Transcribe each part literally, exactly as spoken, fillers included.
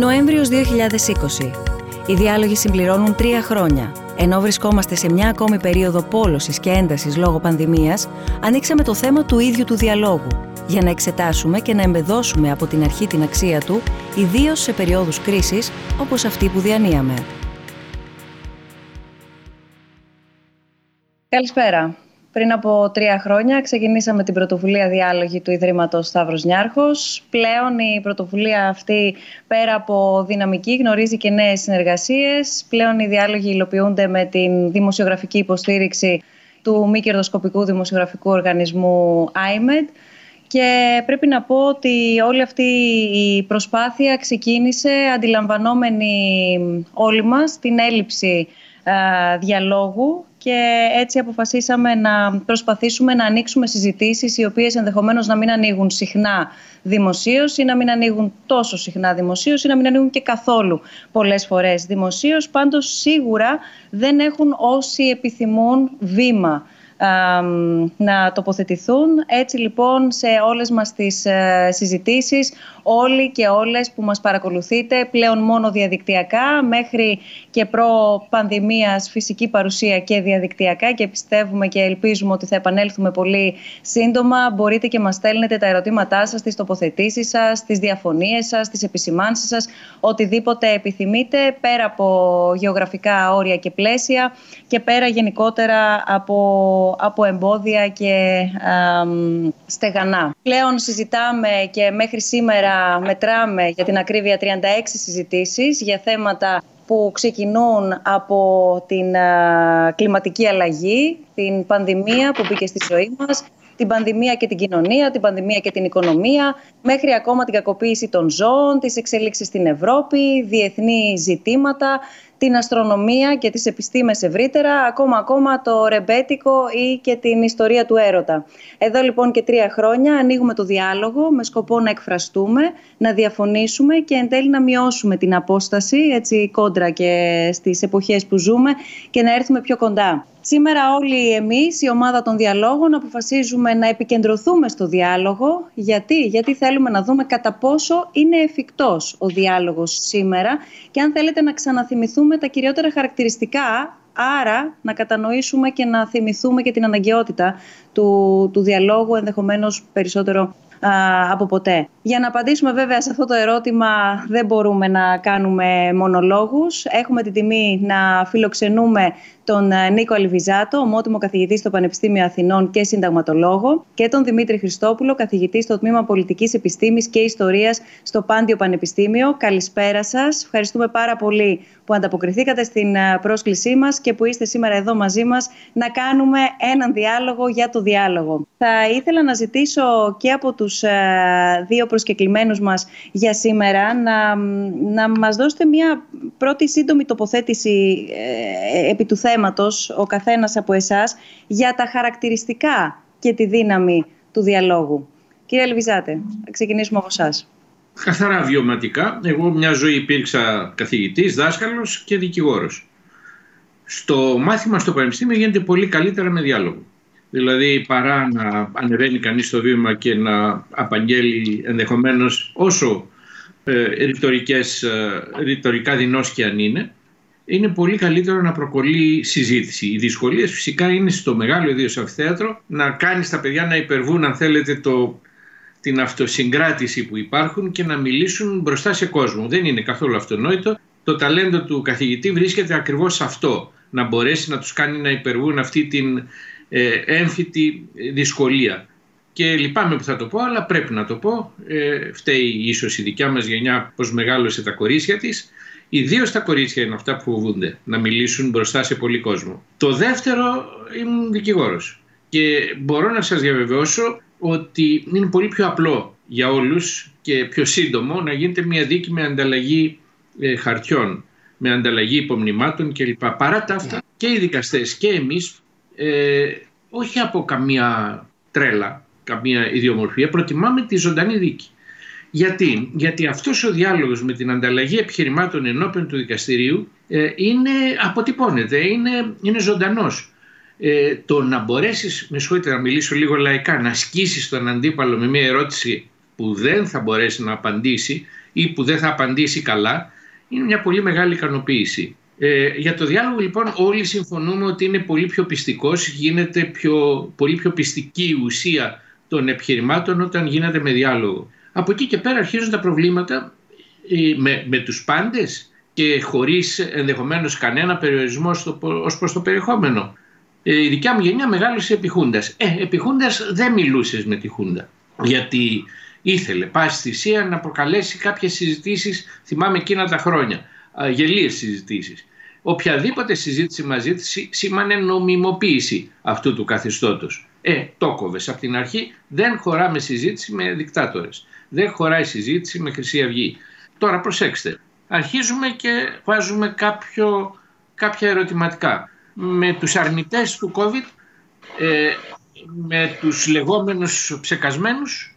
Νοέμβριος δύο χιλιάδες είκοσι. Οι διάλογοι συμπληρώνουν τρία χρόνια. Ενώ βρισκόμαστε σε μια ακόμη περίοδο πόλωσης και έντασης λόγω πανδημίας, ανοίξαμε το θέμα του ίδιου του διαλόγου, για να εξετάσουμε και να εμπεδώσουμε από την αρχή την αξία του, ιδίως σε περιόδους κρίσης όπως αυτή που διανύαμε. Καλησπέρα. Πριν από τρία χρόνια ξεκινήσαμε την πρωτοβουλία διάλογη του Ιδρύματος Σταύρος Νιάρχος. Πλέον η πρωτοβουλία αυτή, πέρα από δυναμική, γνωρίζει και νέες συνεργασίες. Πλέον οι διάλογοι υλοποιούνται με την δημοσιογραφική υποστήριξη του μη κερδοσκοπικού δημοσιογραφικού οργανισμού άι μεντ. Και πρέπει να πω ότι όλη αυτή η προσπάθεια ξεκίνησε αντιλαμβανόμενοι όλοι μας την έλλειψη διαλόγου και έτσι αποφασίσαμε να προσπαθήσουμε να ανοίξουμε συζητήσεις οι οποίες ενδεχομένως να μην ανοίγουν συχνά δημοσίως ή να μην ανοίγουν τόσο συχνά δημοσίως ή να μην ανοίγουν και καθόλου πολλές φορές δημοσίως. Πάντως σίγουρα δεν έχουν όσοι επιθυμούν βήμα να τοποθετηθούν. Έτσι λοιπόν σε όλες μας τις συζητήσεις, όλοι και όλες που μας παρακολουθείτε, πλέον μόνο διαδικτυακά, μέχρι και προ πανδημίας φυσική παρουσία και διαδικτυακά, και πιστεύουμε και ελπίζουμε ότι θα επανέλθουμε πολύ σύντομα, μπορείτε και μας στέλνετε τα ερωτήματά σας, τις τοποθετήσεις σας, τις διαφωνίες σας, τις επισημάνσεις σας, οτιδήποτε επιθυμείτε, πέρα από γεωγραφικά όρια και πλαίσια και πέρα γενικότερα από από εμπόδια και α, στεγανά. Πλέον συζητάμε και μέχρι σήμερα μετράμε, για την ακρίβεια, τριάντα έξι συζητήσεις για θέματα που ξεκινούν από την α, κλιματική αλλαγή, την πανδημία που μπήκε στη ζωή μας, την πανδημία και την κοινωνία, την πανδημία και την οικονομία, μέχρι ακόμα την κακοποίηση των ζώων, τις εξελίξεις στην Ευρώπη, διεθνή ζητήματα, την αστρονομία και τις επιστήμες ευρύτερα, ακόμα ακόμα το ρεμπέτικο ή και την ιστορία του έρωτα. Εδώ λοιπόν και τρία χρόνια ανοίγουμε το διάλογο με σκοπό να εκφραστούμε, να διαφωνήσουμε και εν τέλει να μειώσουμε την απόσταση, έτσι κόντρα και στις εποχές που ζούμε, και να έρθουμε πιο κοντά. Σήμερα όλοι εμείς, η ομάδα των διαλόγων, αποφασίζουμε να επικεντρωθούμε στο διάλογο. Γιατί? Γιατί θέλουμε να δούμε κατά πόσο είναι εφικτός ο διάλογος σήμερα και αν θέλετε να ξαναθυμηθούμε τα κυριότερα χαρακτηριστικά, άρα να κατανοήσουμε και να θυμηθούμε και την αναγκαιότητα του, του διαλόγου ενδεχομένως περισσότερο από ποτέ. Για να απαντήσουμε βέβαια σε αυτό το ερώτημα δεν μπορούμε να κάνουμε μονολόγους. Έχουμε την τιμή να φιλοξενούμε τον Νίκο Αλιβιζάτο, ομότιμο καθηγητή στο Πανεπιστήμιο Αθηνών και συνταγματολόγο, και τον Δημήτρη Χριστόπουλο, καθηγητή στο Τμήμα Πολιτικής Επιστήμης και Ιστορίας στο Πάντιο Πανεπιστήμιο. Καλησπέρα σας. Ευχαριστούμε πάρα πολύ που ανταποκριθήκατε στην πρόσκλησή μας και που είστε σήμερα εδώ μαζί μας να κάνουμε έναν διάλογο για το διάλογο. Θα ήθελα να ζητήσω και από τους δύο προσκεκλημένους μας για σήμερα να, να μας δώσετε μια πρώτη σύντομη τοποθέτηση επί του θέματος, ο καθένας από εσάς, για τα χαρακτηριστικά και τη δύναμη του διαλόγου. Κύριε Αλιβιζάτε, θα ξεκινήσουμε από εσάς. Καθαρά βιωματικά, εγώ μια ζωή υπήρξα καθηγητής, δάσκαλος και δικηγόρος. Στο μάθημα στο πανεπιστήμιο γίνεται πολύ καλύτερα με διάλογο. Δηλαδή παρά να ανεβαίνει κανείς στο βήμα και να απαγγέλει ενδεχομένως όσο ε, ρητορικές, ε, ρητορικά δεινός και αν είναι, είναι πολύ καλύτερο να προκολεί συζήτηση. Οι δυσκολίες φυσικά είναι στο μεγάλο ιδίως αμφιθέατρο, να κάνεις τα παιδιά να υπερβούν, αν θέλετε, το, την αυτοσυγκράτηση που υπάρχουν και να μιλήσουν μπροστά σε κόσμο. Δεν είναι καθόλου αυτονόητο. Το ταλέντο του καθηγητή βρίσκεται ακριβώς σε αυτό, να μπορέσει να τους κάνει να υπερβούν αυτή την Ε, έμφυτη δυσκολία. Και λυπάμαι που θα το πω, αλλά πρέπει να το πω. Ε, φταίει ίσως η δικιά μας γενιά πως μεγάλωσε τα κορίτσια της. Ιδίως τα κορίτσια είναι αυτά που φοβούνται να μιλήσουν μπροστά σε πολύ κόσμο. Το δεύτερο, ήμουν δικηγόρος. Και μπορώ να σας διαβεβαιώσω ότι είναι πολύ πιο απλό για όλους και πιο σύντομο να γίνεται μια δίκη με ανταλλαγή ε, χαρτιών, με ανταλλαγή υπομνημάτων κλπ. Παρά τα αυτά, και οι δικαστές και εμείς, Ε, όχι από καμία τρέλα, καμία ιδιομορφία, προτιμάμε τη ζωντανή δίκη. Γιατί, Γιατί αυτός ο διάλογος με την ανταλλαγή επιχειρημάτων ενώπιον του δικαστηρίου ε, είναι, αποτυπώνεται, είναι, είναι ζωντανός. Ε, το να μπορέσεις, με συγχωρείτε να μιλήσω λίγο λαϊκά, να σκίσεις τον αντίπαλο με μια ερώτηση που δεν θα μπορέσει να απαντήσει ή που δεν θα απαντήσει καλά, είναι μια πολύ μεγάλη ικανοποίηση. Ε, για το διάλογο λοιπόν όλοι συμφωνούμε ότι είναι πολύ πιο πιστικός, γίνεται πιο, πολύ πιο πιστική η ουσία των επιχειρημάτων όταν γίνεται με διάλογο. Από εκεί και πέρα αρχίζουν τα προβλήματα με, με τους πάντες και χωρίς ενδεχομένως κανένα περιορισμό στο, ως προς το περιεχόμενο. Ε, η δικιά μου γενιά μεγάλωσε επί Χούντας. Ε, επί Χούντας δεν μιλούσες με τη Χούντα, γιατί ήθελε πάση θυσία να προκαλέσει κάποιες συζητήσεις, θυμάμαι εκείνα τα χρόνια, γελίες συζητήσεις. Οποιαδήποτε συζήτηση μαζί της σήμανε νομιμοποίηση αυτού του καθεστώτος. Ε, το κόβες από την αρχή, δεν χωράμε συζήτηση με δικτάτορες. Δεν χωράει συζήτηση με Χρυσή Αυγή. Τώρα προσέξτε, αρχίζουμε και βάζουμε κάποιο, κάποια ερωτηματικά. Με τους αρνητές του COVID, ε, με τους λεγόμενους ψεκασμένους,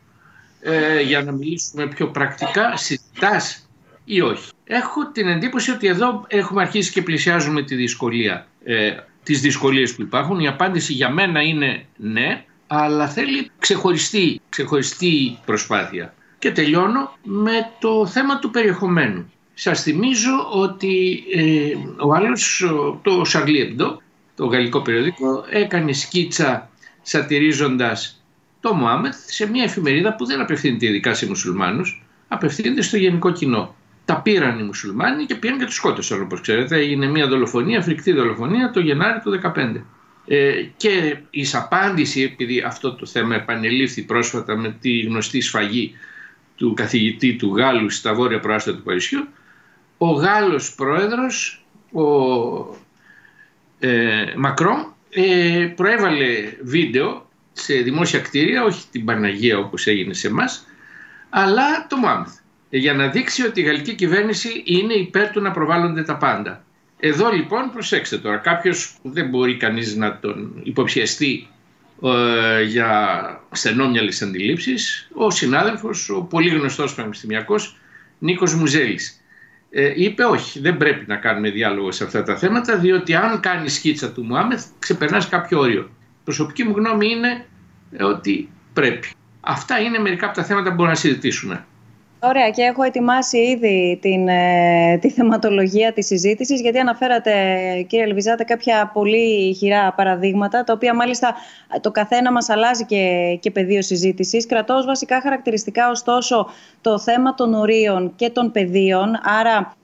ε, για να μιλήσουμε πιο πρακτικά, συζητάς ή όχι. Έχω την εντύπωση ότι εδώ έχουμε αρχίσει και πλησιάζουμε τη δυσκολία, ε, τις δυσκολίες που υπάρχουν. Η απάντηση για μένα είναι ναι, αλλά θέλει ξεχωριστή, ξεχωριστή προσπάθεια. Και τελειώνω με το θέμα του περιεχομένου. Σας θυμίζω ότι ε, ο άλλος, το Σαρλί Εμπντό, το γαλλικό περιοδικό, έκανε σκίτσα σατιρίζοντας το Μωάμεθ σε μια εφημερίδα που δεν απευθύνεται ειδικά σε μουσουλμάνους, απευθύνεται στο γενικό κοινό. Τα πήραν οι μουσουλμάνοι και πήραν και τους σκότωσαν, όπως ξέρετε. Είναι μια δολοφονία, φρικτή δολοφονία, το Γενάρη του δεκαπέντε. Ε, και η απάντηση, επειδή αυτό το θέμα επανελήφθη πρόσφατα με τη γνωστή σφαγή του καθηγητή του Γάλλου στα βόρεια προάστια του Παρισιού, ο Γάλλος πρόεδρος, ο ε, Μακρόν, ε, προέβαλε βίντεο σε δημόσια κτίρια, όχι την Παναγία όπως έγινε σε εμάς, αλλά το Μωάμεθ, για να δείξει ότι η γαλλική κυβέρνηση είναι υπέρ του να προβάλλονται τα πάντα. Εδώ λοιπόν προσέξτε τώρα, κάποιος που δεν μπορεί κανείς να τον υποψιαστεί ε, για στενόμυαλες αντιλήψεις, ο συνάδελφος, ο πολύ γνωστός πανεπιστημιακός Νίκος Μουζέλης, ε, είπε όχι, δεν πρέπει να κάνουμε διάλογο σε αυτά τα θέματα, διότι αν κάνει σκίτσα του Μωάμεθ ξεπερνάς κάποιο όριο. Προσωπική μου γνώμη είναι ότι πρέπει. Αυτά είναι μερικά από τα θέματα που μπορούμε να συζητήσουμε. Ωραία, και έχω ετοιμάσει ήδη την, ε, τη θεματολογία της συζήτησης, γιατί αναφέρατε, κύριε Αλιβιζάτε, κάποια πολύ ηχηρά παραδείγματα, τα οποία μάλιστα το καθένα μας αλλάζει και, και πεδίο συζήτησης. Κρατώ βασικά χαρακτηριστικά ωστόσο το θέμα των ορίων και των πεδίων, άρα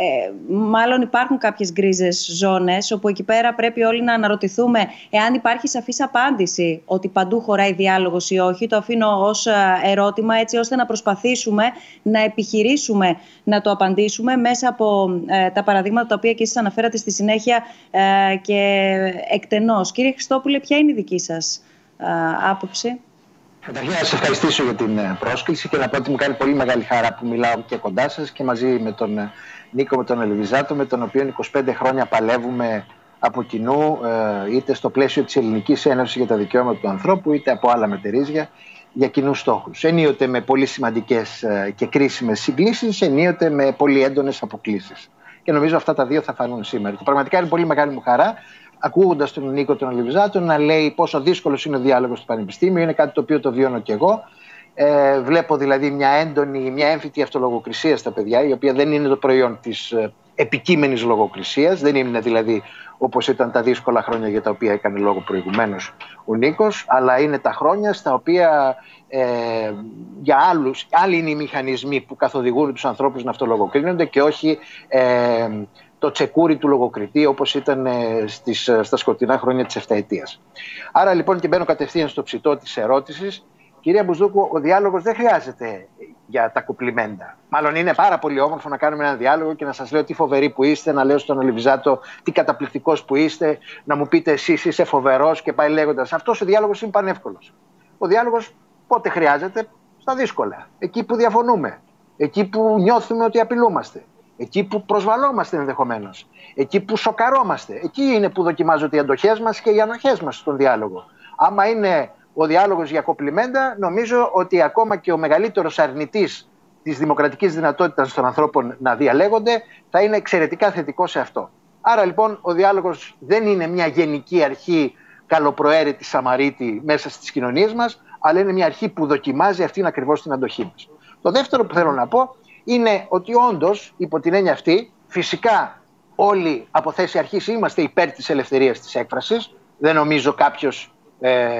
ε, μάλλον υπάρχουν κάποιες γκρίζες ζώνες, όπου εκεί πέρα πρέπει όλοι να αναρωτηθούμε εάν υπάρχει σαφής απάντηση ότι παντού χωράει διάλογος ή όχι. Το αφήνω ως ερώτημα, έτσι ώστε να προσπαθήσουμε να επιχειρήσουμε να το απαντήσουμε μέσα από ε, τα παραδείγματα τα οποία και εσείς αναφέρατε στη συνέχεια ε, και εκτενώς. Κύριε Χριστόπουλε, ποια είναι η δική σας ε, άποψη? Καταρχήν να σας ευχαριστήσω για την πρόσκληση και να πω ότι μου κάνει πολύ μεγάλη χαρά που μιλάω και κοντά σας και μαζί με τον Νίκο, με τον Αλιβιζάτο, με τον οποίο είκοσι πέντε χρόνια παλεύουμε από κοινού, είτε στο πλαίσιο της Ελληνικής Ένωσης για τα Δικαιώματα του Ανθρώπου, είτε από άλλα μετερίζια, για κοινούς στόχους. Ενίοτε με πολύ σημαντικές και κρίσιμες συγκλήσεις, ενίοτε με πολύ έντονες αποκλήσεις. Και νομίζω αυτά τα δύο θα φανούν σήμερα. Και πραγματικά είναι πολύ μεγάλη μου χαρά, ακούγοντας τον Νίκο τον Αλιβιζάτο να λέει πόσο δύσκολος είναι ο διάλογος του Πανεπιστήμιου, είναι κάτι το οποίο το βιώνω κι εγώ. Ε, βλέπω δηλαδή μια έντονη, μια έμφυτη αυτολογοκρισία στα παιδιά, η οποία δεν είναι το προϊόν της επικείμενης λογοκρισίας, δεν είναι δηλαδή όπως ήταν τα δύσκολα χρόνια για τα οποία έκανε λόγο προηγουμένως ο Νίκος, αλλά είναι τα χρόνια στα οποία ε, για άλλους, άλλοι είναι οι μηχανισμοί που καθοδηγούν τους ανθρώπους να αυτολογοκρίνονται και όχι ε, το τσεκούρι του λογοκριτή όπως ήταν στις, στα σκοτεινά χρόνια της εφταετίας. Άρα λοιπόν και μπαίνω κατευθείαν στο ψητό της ερώτησης. Κυρία Μπουσδούκου, ο διάλογος δεν χρειάζεται για τα κουπλιμέντα. Μάλλον είναι πάρα πολύ όμορφο να κάνουμε έναν διάλογο και να σας λέω τι φοβεροί που είστε, να λέω στον Αλιβιζάτο τι καταπληκτικός που είστε, να μου πείτε εσείς είσαι φοβερός και πάει λέγοντας. Αυτός ο διάλογος είναι πανεύκολος. Ο διάλογος πότε χρειάζεται? Στα δύσκολα. Εκεί που διαφωνούμε. Εκεί που νιώθουμε ότι απειλούμαστε. Εκεί που προσβαλόμαστε ενδεχομένως. Εκεί που σοκαρόμαστε. Εκεί είναι που δοκιμάζονται οι αντοχές μας και οι ανοχές μας στον διάλογο. Άμα είναι ο διάλογος για κοπλιμέντα, νομίζω ότι ακόμα και ο μεγαλύτερος αρνητής της δημοκρατικής δυνατότητας των ανθρώπων να διαλέγονται θα είναι εξαιρετικά θετικό σε αυτό. Άρα λοιπόν ο διάλογος δεν είναι μια γενική αρχή καλοπροαίρετη Σαμαρίτη μέσα στις κοινωνίες μας, αλλά είναι μια αρχή που δοκιμάζει αυτήν ακριβώς την αντοχή μας. Το δεύτερο που θέλω να πω είναι ότι όντως, υπό την έννοια αυτή, φυσικά όλοι από θέση αρχής είμαστε υπέρ της ελευθερίας της έκφρασης. Δεν νομίζω κάποιος ε,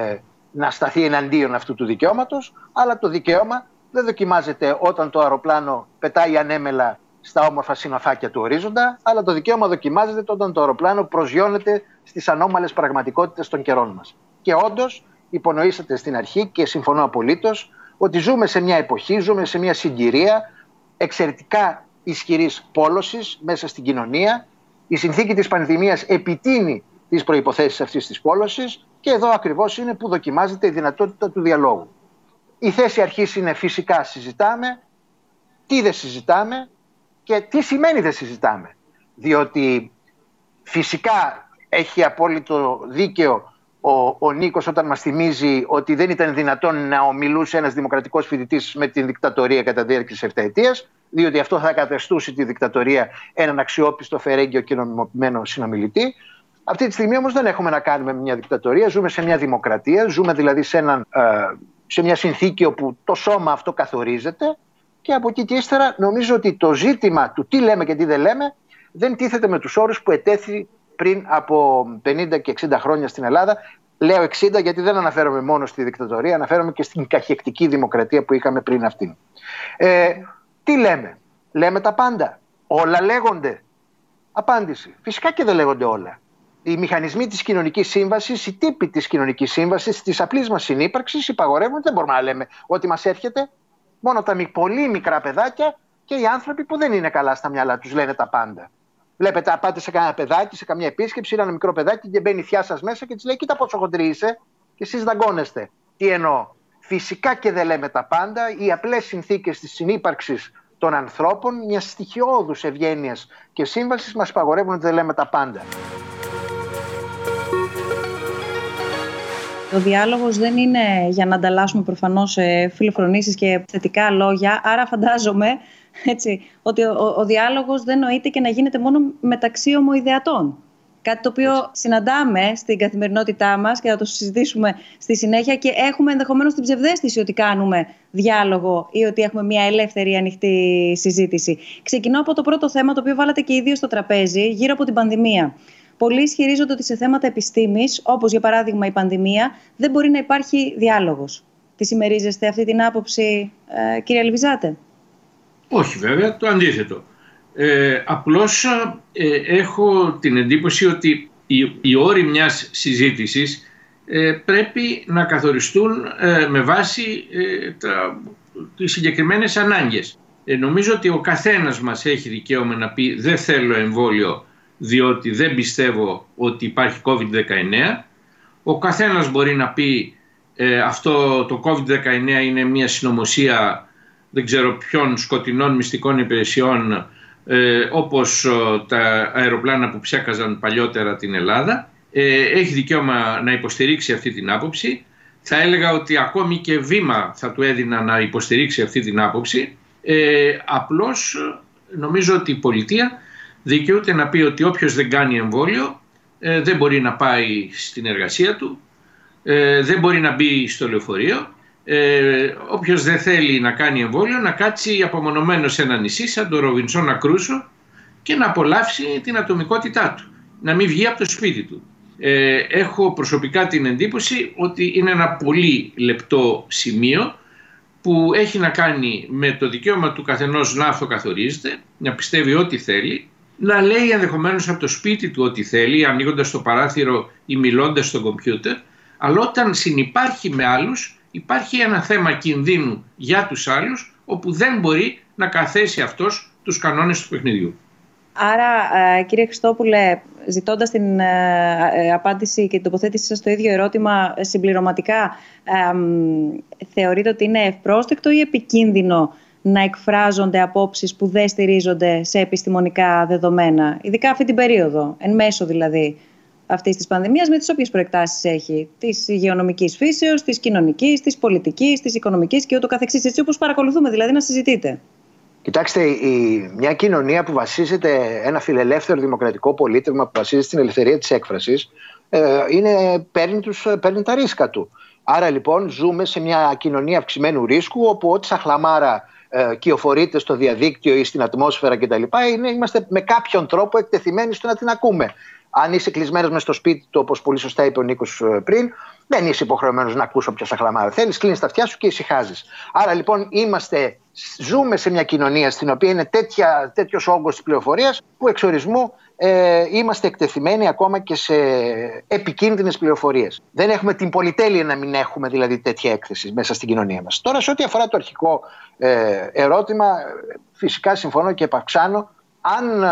να σταθεί εναντίον αυτού του δικαιώματος, αλλά το δικαίωμα δεν δοκιμάζεται όταν το αεροπλάνο πετάει ανέμελα στα όμορφα συναφάκια του ορίζοντα, αλλά το δικαίωμα δοκιμάζεται όταν το αεροπλάνο προσγειώνεται στις ανώμαλες πραγματικότητες των καιρών μας. Και όντως, υπονοήσατε στην αρχή και συμφωνώ απολύτως ότι ζούμε σε μια εποχή, ζούμε σε μια συγκυρία εξαιρετικά ισχυρής πόλωσης μέσα στην κοινωνία. Η συνθήκη της πανδημίας επιτείνει τις προϋποθέσεις αυτής της πόλωσης και εδώ ακριβώς είναι που δοκιμάζεται η δυνατότητα του διαλόγου. Η θέση αρχής είναι φυσικά συζητάμε, τι δεν συζητάμε και τι σημαίνει δεν συζητάμε. Διότι φυσικά έχει απόλυτο δίκαιο Ο, ο Νίκος όταν μας θυμίζει ότι δεν ήταν δυνατόν να ομιλούσε ένας δημοκρατικός φοιτητής με την δικτατορία κατά διάρκεια της επταετίας, διότι αυτό θα κατεστούσε τη δικτατορία έναν αξιόπιστο, φερέγγιο και νομιμοποιημένο συνομιλητή. Αυτή τη στιγμή όμως δεν έχουμε να κάνουμε μια δικτατορία, ζούμε σε μια δημοκρατία, ζούμε δηλαδή σε, έναν, σε μια συνθήκη όπου το σώμα αυτό καθορίζεται και από εκεί και ύστερα νομίζω ότι το ζήτημα του τι λέμε και τι δεν λέμε δεν τίθεται με τους όρους που ετέθη πριν από πενήντα και εξήντα χρόνια στην Ελλάδα. Λέω εξήντα γιατί δεν αναφέρομαι μόνο στη δικτατορία, αναφέρομαι και στην καχεκτική δημοκρατία που είχαμε πριν αυτήν. Ε, τι λέμε, λέμε τα πάντα, όλα λέγονται? Απάντηση, φυσικά και δεν λέγονται όλα. Οι μηχανισμοί της κοινωνικής σύμβασης, οι τύποι της κοινωνικής σύμβασης, της απλής μας συνύπαρξης υπαγορεύουν, δεν μπορούμε να λέμε ό,τι μας έρχεται. Μόνο τα πολύ μικρά παιδάκια και οι άνθρωποι που δεν είναι καλά στα μυαλά τους λένε τα πάντα. Βλέπετε, πάτε σε κανένα παιδάκι, σε καμία επίσκεψη, είναι ένα μικρό παιδάκι και μπαίνει η θιά σας μέσα και της λέει: κοίτα πόσο χοντρή είσαι, και εσείς δαγκώνεστε. Τι εννοώ? Φυσικά και δεν λέμε τα πάντα. Οι απλές συνθήκες της συνύπαρξης των ανθρώπων, μια στοιχειώδους ευγένειας και σύμβασης, μας παγορεύουν ότι δεν λέμε τα πάντα. Ο διάλογος δεν είναι για να ανταλλάσσουμε προφανώς φιλοφρονήσεις και θετικά λόγια, άρα φαντάζομαι, έτσι, ότι ο, ο διάλογος δεν νοείται και να γίνεται μόνο μεταξύ ομοειδεατών. Κάτι το οποίο έτσι συναντάμε στην καθημερινότητά μας και θα το συζητήσουμε στη συνέχεια και έχουμε ενδεχομένως την ψευδαίσθηση ότι κάνουμε διάλογο ή ότι έχουμε μια ελεύθερη ανοιχτή συζήτηση. Ξεκινώ από το πρώτο θέμα το οποίο βάλατε και οι δύο στο τραπέζι γύρω από την πανδημία. Πολλοί ισχυρίζονται ότι σε θέματα επιστήμης, όπως για παράδειγμα η πανδημία, δεν μπορεί να υπάρχει διάλογος. Τη συμμερίζεστε αυτή την άποψη, ε, κύριε Αλιβιζάτε? Όχι βέβαια, το αντίθετο. Ε, απλώς ε, έχω την εντύπωση ότι οι, οι όροι μιας συζήτησης ε, πρέπει να καθοριστούν ε, με βάση ε, τα, τις συγκεκριμένες ανάγκες. Ε, νομίζω ότι ο καθένας μας έχει δικαίωμα να πει «δεν θέλω εμβόλιο διότι δεν πιστεύω ότι υπάρχει κόβιντ δεκαεννέα». Ο καθένας μπορεί να πει ε, αυτό το κόβιντ δεκαεννέα είναι μια συνωμοσία δεν ξέρω ποιών σκοτεινών μυστικών υπηρεσιών ε, όπως ε, τα αεροπλάνα που ψέκαζαν παλιότερα την Ελλάδα. Ε, έχει δικαίωμα να υποστηρίξει αυτή την άποψη. Θα έλεγα ότι ακόμη και Βήμα θα του έδινα να υποστηρίξει αυτή την άποψη. Ε, απλώς νομίζω ότι η πολιτεία δικαιούται να πει ότι όποιος δεν κάνει εμβόλιο ε, δεν μπορεί να πάει στην εργασία του, ε, δεν μπορεί να μπει στο λεωφορείο. Ε, όποιος δεν θέλει να κάνει εμβόλιο να κάτσει απομονωμένο σε ένα νησί σαν το Ροβινσόνα Κρούσο και να απολαύσει την ατομικότητά του, να μην βγει από το σπίτι του. Ε, έχω προσωπικά την εντύπωση ότι είναι ένα πολύ λεπτό σημείο που έχει να κάνει με το δικαίωμα του καθενός να αυτοκαθορίζεται, να πιστεύει ό,τι θέλει, να λέει ενδεχομένως από το σπίτι του ό,τι θέλει, ανοίγοντας το παράθυρο ή μιλώντας στο κομπιούτερ, αλλά όταν συνυπάρχει με άλλους υπάρχει ένα θέμα κινδύνου για τους άλλους όπου δεν μπορεί να καθέσει αυτός τους κανόνες του παιχνιδιού. Άρα, κύριε Χριστόπουλε, ζητώντας την απάντηση και την τοποθέτησή σας στο ίδιο ερώτημα συμπληρωματικά, θεωρείτε ότι είναι ευπρόσδεκτο ή επικίνδυνο να εκφράζονται απόψεις που δεν στηρίζονται σε επιστημονικά δεδομένα, ειδικά αυτή την περίοδο, εν μέσω δηλαδή αυτής της πανδημίας, με τις όποιες προεκτάσεις έχει, της υγειονομικής φύσεως, της κοινωνικής, της πολιτικής, της οικονομικής και ούτω καθεξής, έτσι όπως παρακολουθούμε, δηλαδή να συζητείτε? Κοιτάξτε, η, μια κοινωνία που βασίζεται, ένα φιλελεύθερο δημοκρατικό πολίτευμα που βασίζεται στην ελευθερία της έκφρασης, ε, είναι, παίρνει, τους, παίρνει τα ρίσκα του. Άρα λοιπόν ζούμε σε μια κοινωνία αυξημένου ρίσκου, όπου ό,τι σαν χλαμάρα ε, κυοφορείται στο διαδίκτυο ή στην ατμόσφαιρα κτλ. Είμαστε με κάποιον τρόπο εκτεθειμένοι στο να την ακούμε. Αν είσαι κλεισμένος μες στο σπίτι του, όπως πολύ σωστά είπε ο Νίκος πριν, δεν είσαι υποχρεωμένος να ακούς όποια σαχλαμάδα θέλεις. Κλείνεις τα αυτιά σου και ησυχάζεις. Άρα λοιπόν είμαστε, ζούμε σε μια κοινωνία στην οποία είναι τέτοια, τέτοιος όγκος της πληροφορίας, που εξ ορισμού ε, είμαστε εκτεθειμένοι ακόμα και σε επικίνδυνες πληροφορίες. Δεν έχουμε την πολυτέλεια να μην έχουμε δηλαδή τέτοια έκθεση μέσα στην κοινωνία μας. Τώρα, σε ό,τι αφορά το αρχικό ε, ερώτημα, φυσικά συμφωνώ και επαυξάνω. Αν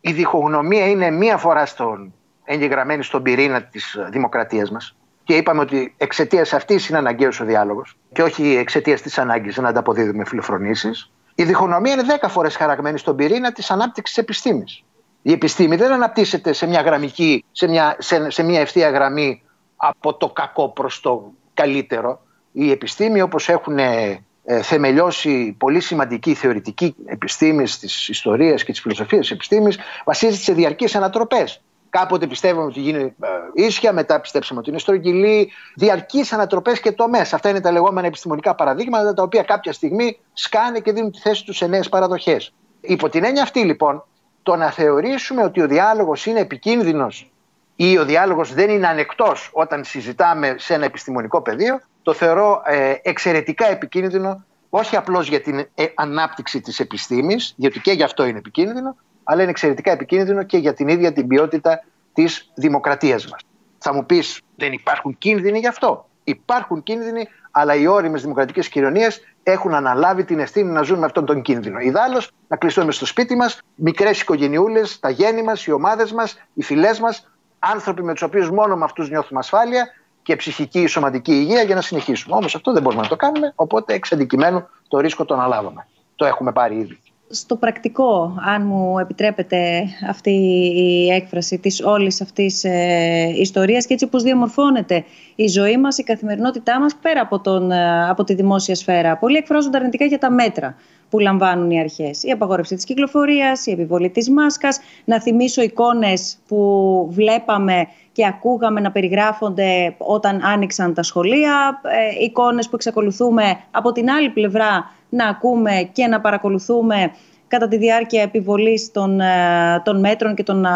η διχογνωμία είναι μία φορά στον, εγγεγραμμένη στον πυρήνα της δημοκρατίας μας, και είπαμε ότι εξαιτίας αυτής είναι αναγκαίος ο διάλογος και όχι εξαιτίας της ανάγκης να ανταποδίδουμε φιλοφρονήσεις, η διχογνωμία είναι δέκα φορές χαραγμένη στον πυρήνα της ανάπτυξης της επιστήμης. Η επιστήμη δεν αναπτύσσεται σε μια, γραμμική, σε μια, σε, σε μια ευθεία γραμμή από το κακό προς το καλύτερο. Η επιστήμη, όπως έχουν θεμελιώσει πολύ σημαντική θεωρητική επιστήμη της ιστορίας και της φιλοσοφίας της επιστήμης, βασίζεται σε διαρκείς ανατροπές. Κάποτε πιστεύαμε ότι γίνει ίσια, μετά πιστέψαμε ότι είναι στρογγυλή. Διαρκείς ανατροπές και τομές. Αυτά είναι τα λεγόμενα επιστημονικά παραδείγματα, τα οποία κάποια στιγμή σκάνε και δίνουν τη θέση τους σε νέες παραδοχές. Υπό την έννοια αυτή, λοιπόν, το να θεωρήσουμε ότι ο διάλογος είναι επικίνδυνος ή ο διάλογος δεν είναι ανεκτός όταν συζητάμε σε ένα επιστημονικό πεδίο, το θεωρώ ε, εξαιρετικά επικίνδυνο, όχι απλώς για την ε, ανάπτυξη της επιστήμης, γιατί και γι' αυτό είναι επικίνδυνο, αλλά είναι εξαιρετικά επικίνδυνο και για την ίδια την ποιότητα της δημοκρατίας μας. Θα μου πεις, δεν υπάρχουν κίνδυνοι γι' αυτό. Υπάρχουν κίνδυνοι, αλλά οι όριμες δημοκρατικές κοινωνίες έχουν αναλάβει την ευθύνη να ζουν με αυτόν τον κίνδυνο. Ιδάλλως, να κλειστούμε στο σπίτι μας, μικρές οικογενειούλες, τα γέννη μας, οι ομάδες μας, οι φυλές μας, άνθρωποι με τους οποίους μόνο με αυτούς νιώθουμε ασφάλεια και ψυχική ή σωματική υγεία για να συνεχίσουμε. Όμως αυτό δεν μπορούμε να το κάνουμε, οπότε εξ αντικειμένου το ρίσκο το αναλάβαμε. Το έχουμε πάρει ήδη. Στο πρακτικό, αν μου επιτρέπετε αυτή η έκφραση της όλης αυτής ε, ιστορίας και έτσι όπως διαμορφώνεται η ζωή μας, η καθημερινότητά μας πέρα από, τον, ε, από τη δημόσια σφαίρα. Πολλοί εκφράζονται αρνητικά για τα μέτρα που λαμβάνουν οι αρχές. Η απαγόρευση της κυκλοφορίας, η επιβολή της μάσκας. Να θυμίσω εικόνες που βλέπαμε και ακούγαμε να περιγράφονται όταν άνοιξαν τα σχολεία. Ε, εικόνες που εξακολουθούμε από την άλλη πλευρά να ακούμε και να παρακολουθούμε κατά τη διάρκεια επιβολής των, των μέτρων και των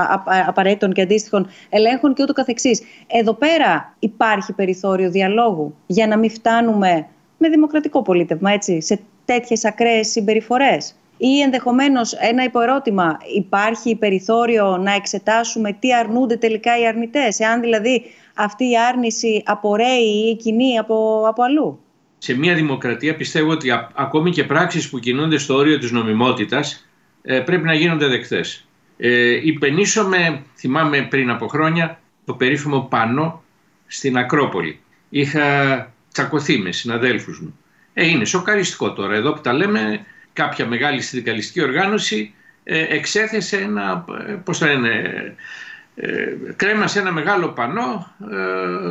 απαραίτητων και αντίστοιχων ελέγχων και ούτω καθεξής. Εδώ πέρα υπάρχει περιθώριο διαλόγου για να μην φτάνουμε με δημοκρατικό πολίτευμα, έτσι, σε τέτοιες ακραίες συμπεριφορές. Ή ενδεχομένως ένα υποερώτημα, υπάρχει περιθώριο να εξετάσουμε τι αρνούνται τελικά οι αρνητές, εάν δηλαδή αυτή η άρνηση απορρέει ή κινεί από, από αλλού. Σε μια δημοκρατία πιστεύω ότι ακόμη και πράξεις που κινούνται στο όριο της νομιμότητας πρέπει να γίνονται δεκτές. Ε, υπενήσαμε, θυμάμαι πριν από χρόνια, το περίφημο πανό στην Ακρόπολη. Είχα τσακωθεί με συναδέλφους μου. Ε, είναι σοκαριστικό τώρα. Εδώ που τα λέμε, κάποια μεγάλη συνδικαλιστική οργάνωση ε, εξέθεσε ένα, πώς θα είναι, ε, κρέμασε ένα μεγάλο πανό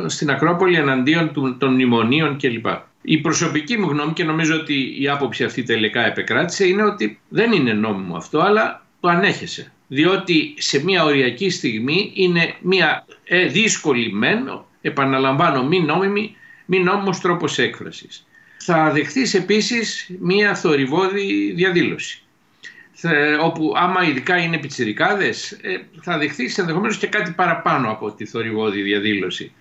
ε, στην Ακρόπολη εναντίον του, των μνημονίων κλπ. Η προσωπική μου γνώμη, και νομίζω ότι η άποψη αυτή τελικά επεκράτησε, είναι ότι δεν είναι νόμιμο αυτό, αλλά το ανέχεσαι. Διότι σε μια οριακή στιγμή είναι μια ε, δύσκολη μεν, επαναλαμβάνω, μη νόμιμη, μη νόμιμος τρόπος έκφρασης. Θα δεχτείς επίσης μια θορυβόδη διαδήλωση, θα, όπου άμα ειδικά είναι πιτσιρικάδες, ε, θα δεχτείς ενδεχομένως και κάτι παραπάνω από τη θορυβόδη διαδήλωση.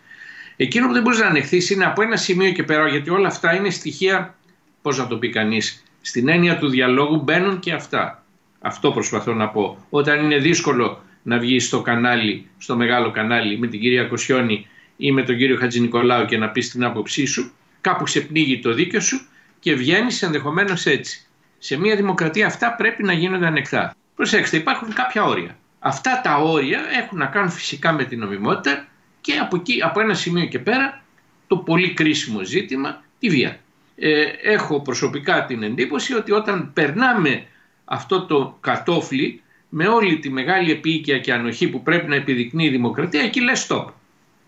Εκείνο που δεν μπορείς να ανεχθείς είναι από ένα σημείο και πέρα, γιατί όλα αυτά είναι στοιχεία, πώς να το πει κανείς, στην έννοια του διαλόγου μπαίνουν και αυτά. Αυτό προσπαθώ να πω. Όταν είναι δύσκολο να βγεις στο κανάλι, στο μεγάλο κανάλι με την κυρία Κοσιώνη ή με τον κύριο Χατζηνικολάου και να πεις την άποψή σου, κάπου ξεπνίγει το δίκιο σου και βγαίνεις ενδεχομένως έτσι. Σε μια δημοκρατία αυτά πρέπει να γίνονται ανεκτά. Προσέξτε, υπάρχουν κάποια όρια. Αυτά τα όρια έχουν να κάνουν φυσικά με την νομιμότητα. Και από, εκεί, από ένα σημείο και πέρα, το πολύ κρίσιμο ζήτημα, τη βία. Ε, έχω προσωπικά την εντύπωση ότι όταν περνάμε αυτό το κατόφλι με όλη τη μεγάλη επίοικια και ανοχή που πρέπει να επιδεικνύει η δημοκρατία, εκεί λες stop.